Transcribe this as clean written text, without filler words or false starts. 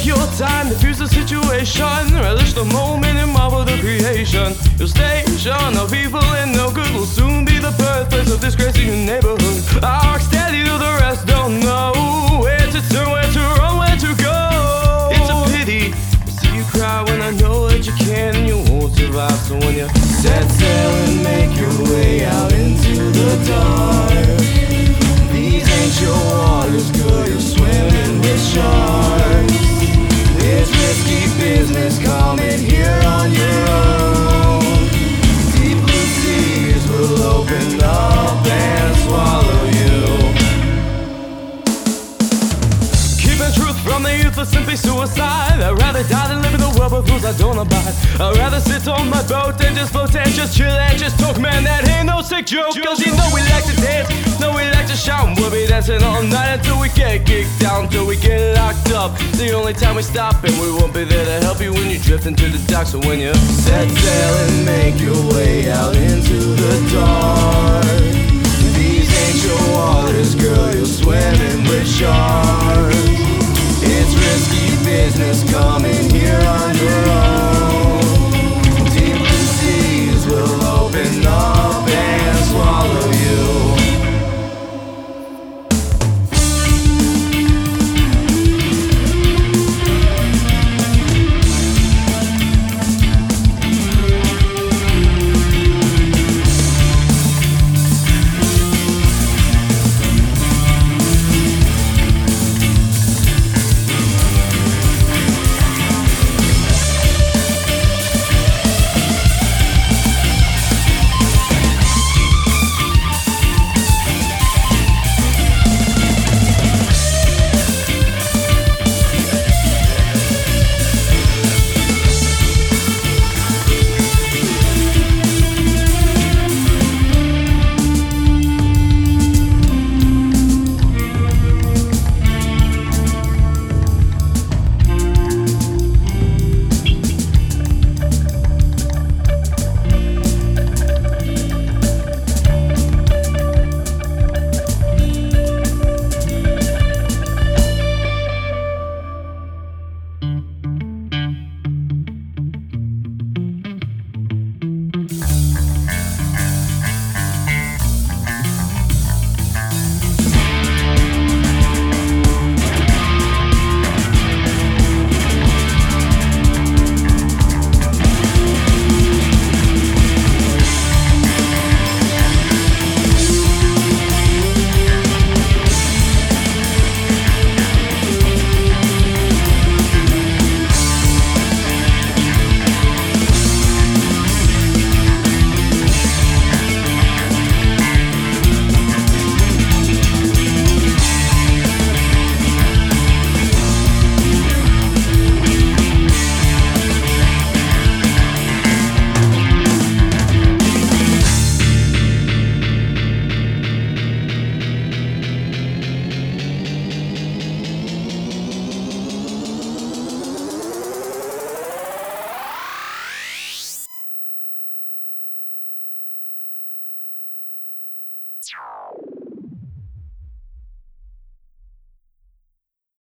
Take your time, diffuse the situation. Relish the moment and marvel the creation. Your station of evil and no good will soon be the birthplace of disgrace in your neighborhood. I walk steady till the rest don't know where to turn, where to run, where to go. It's a pity to see you cry when I know that you can and you won't survive. So when you set sail and make your way out into the dark, these ancient waters could have swimming with sharks. It's risky business coming here on your own. Deep blue seas will open up and swallow you. Keeping truth from the youth is simply suicide. I'd rather die than live in the world with rules I don't abide. I'd rather sit on my boat and just float and just chill and just talk. Man, that ain't no sick joke. Cause you know we like to dance, know we like to shout, and we'll be dancing all night until we get kicked down, till we get locked up. It's the only time we stop, and we won't be there to help you when you drift into the dark. So when you set sail and make your way out into the dark, these angel waters, girl.